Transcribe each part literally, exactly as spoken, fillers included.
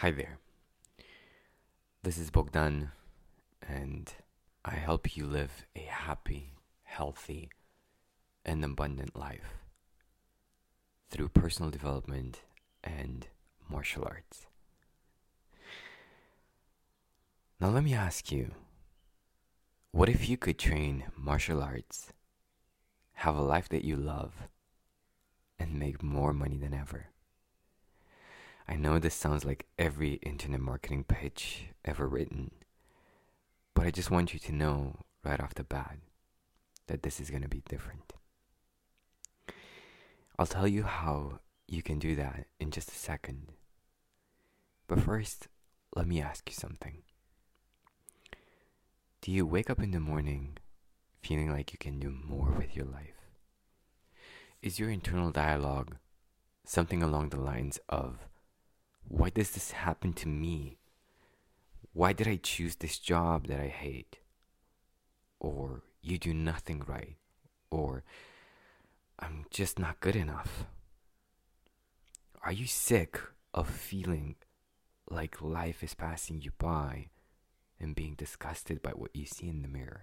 Hi there, this is Bogdan, and I help you live a happy, healthy, and abundant life through personal development and martial arts. Now let me ask you, what if you could train martial arts, have a life that you love, and make more money than ever? I know this sounds like every internet marketing pitch ever written, but I just want you to know right off the bat that this is going to be different. I'll tell you how you can do that in just a second. But first, let me ask you something. Do you wake up in the morning feeling like you can do more with your life? Is your internal dialogue something along the lines of, why does this happen to me? Why did I choose this job that I hate? Or you do nothing right. Or I'm just not good enough. Are you sick of feeling like life is passing you by and being disgusted by what you see in the mirror?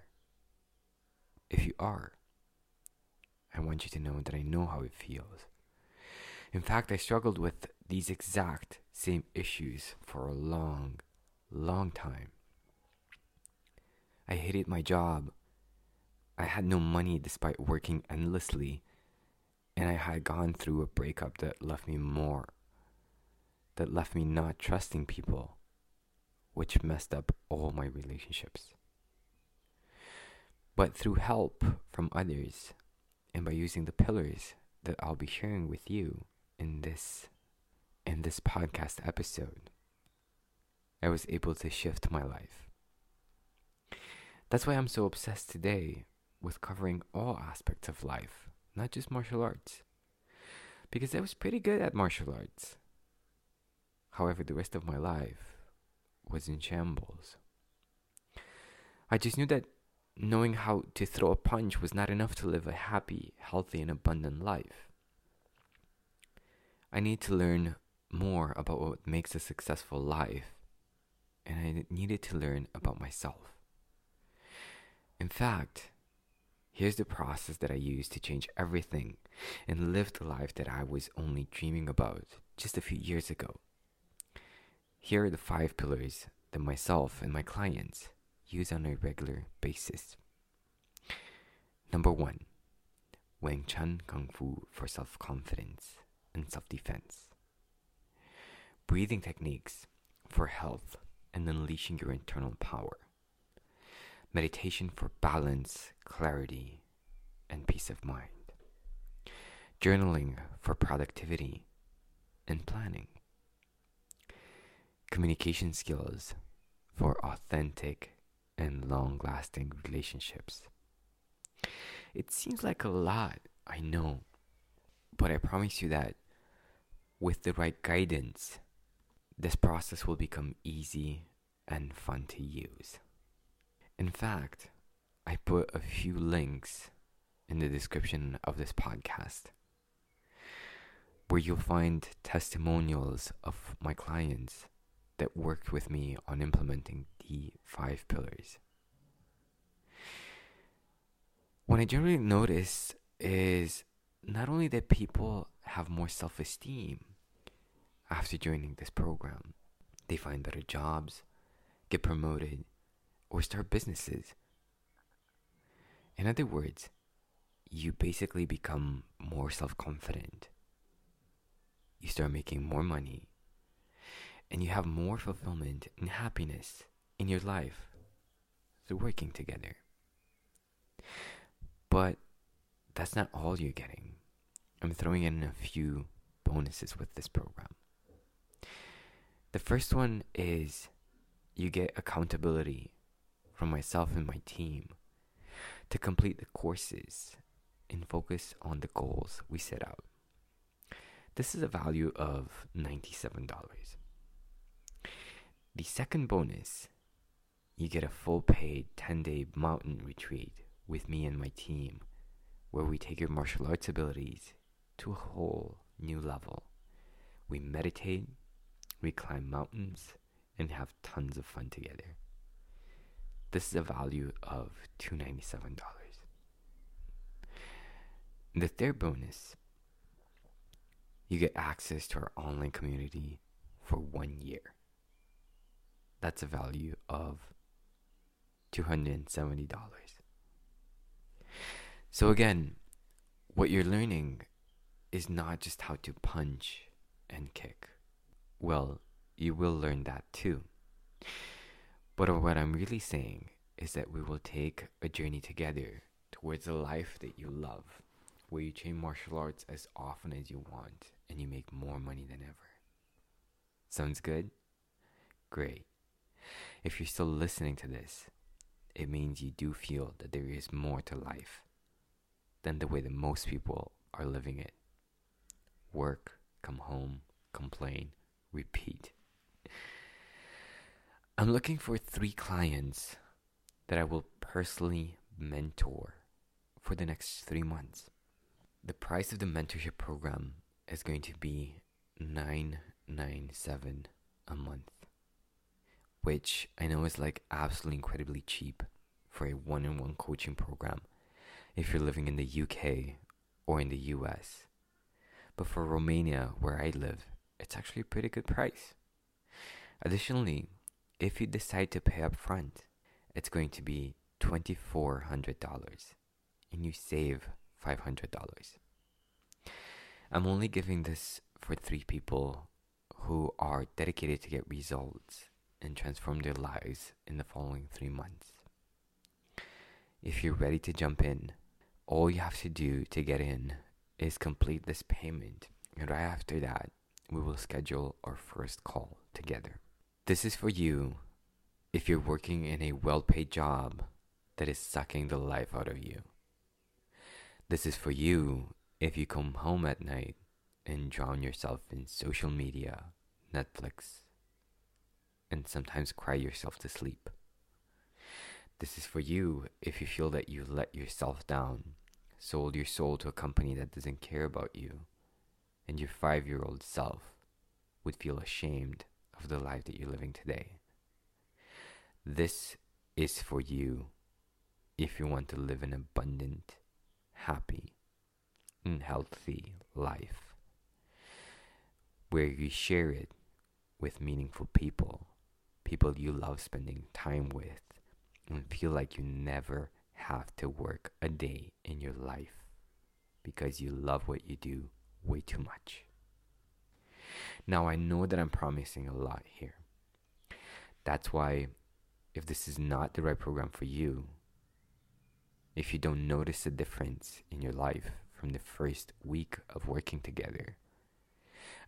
If you are, I want you to know that I know how it feels. In fact, I struggled with these exact same issues for a long, long time. I hated my job. I had no money despite working endlessly, and I had gone through a breakup that left me more, that left me not trusting people, which messed up all my relationships. But through help from others, and by using the pillars that I'll be sharing with you in this in this podcast episode, I was able to shift my life. That's why I'm so obsessed today with covering all aspects of life, not just martial arts, because I was pretty good at martial arts. However, the rest of my life was in shambles. I just knew that knowing how to throw a punch was not enough to live a happy, healthy, and abundant life. I need to learn more about what makes a successful life, and I needed to learn about myself. In fact, here's the process that I used to change everything and live the life that I was only dreaming about just a few years ago. Here are the five pillars that myself and my clients use on a regular basis. Number one, Wing Chun Kung Fu for self-confidence and self-defense. Breathing techniques for health and unleashing your internal power. Meditation for balance, clarity, and peace of mind. Journaling for productivity and planning. Communication skills for authentic and long-lasting relationships. It seems like a lot, I know, but I promise you that with the right guidance, this process will become easy and fun to use. In fact, I put a few links in the description of this podcast where you'll find testimonials of my clients that worked with me on implementing the five pillars. What I generally notice is not only that people have more self-esteem after joining this program, they find better jobs, get promoted, or start businesses. In other words, you basically become more self-confident. You start making more money, and you have more fulfillment and happiness in your life through working together. But that's not all you're getting. I'm throwing in a few bonuses with this program. The first one is you get accountability from myself and my team to complete the courses and focus on the goals we set out. This is a value of ninety-seven dollars. The second bonus, you get a full-paid ten-day mountain retreat with me and my team, where we take your martial arts abilities to a whole new level. We meditate, We climb mountains and have tons of fun together. This is a value of two hundred ninety-seven dollars. The third bonus, you get access to our online community for one year. That's a value of two hundred seventy dollars. So again, what you're learning is not just how to punch and kick. Well, you will learn that too. But what I'm really saying is that we will take a journey together towards a life that you love, where you train martial arts as often as you want and you make more money than ever. Sounds good? Great. If you're still listening to this, it means you do feel that there is more to life than the way that most people are living it. Work, come home, complain, repeat. I'm looking for three clients that I will personally mentor for the next three months. The price of the mentorship program is going to be nine dollars and ninety-seven cents a month, which I know is like absolutely incredibly cheap for a one-on-one coaching program if you're living in the U K or in the U S. But for Romania, where I live, it's actually a pretty good price. Additionally, if you decide to pay up front, it's going to be two thousand four hundred dollars and you save five hundred dollars. I'm only giving this for three people who are dedicated to get results and transform their lives in the following three months. If you're ready to jump in, all you have to do to get in is complete this payment, and right after that, we will schedule our first call together. This is for you if you're working in a well-paid job that is sucking the life out of you. This is for you if you come home at night and drown yourself in social media, Netflix, and sometimes cry yourself to sleep. This is for you if you feel that you let yourself down, sold your soul to a company that doesn't care about you, and your five-year-old self would feel ashamed of the life that you're living today. This is for you if you want to live an abundant, happy, and healthy life, where you share it with meaningful people, people you love spending time with, and feel like you never have to work a day in your life because you love what you do way too much. Now, I know that I'm promising a lot here. That's why, if this is not the right program for you, if you don't notice a difference in your life from the first week of working together,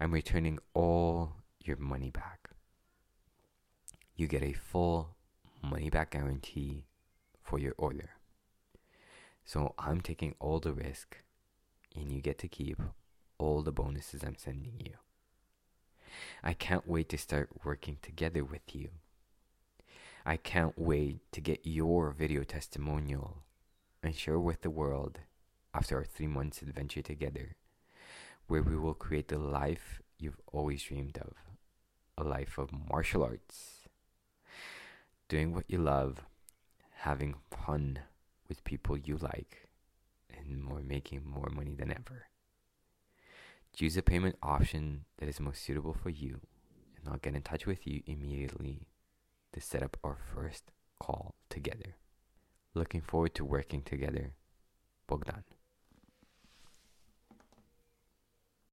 I'm returning all your money back. You get a full money back guarantee for your order. So I'm taking all the risk and you get to keep all the bonuses I'm sending you. I can't wait to start working together with you. I can't wait to get your video testimonial and share with the world after our three months adventure together, where we will create the life you've always dreamed of. A life of martial arts, doing what you love, having fun with people you like, and more making more money than ever. Choose a payment option that is most suitable for you, and I'll get in touch with you immediately to set up our first call together. Looking forward to working together. Bogdan.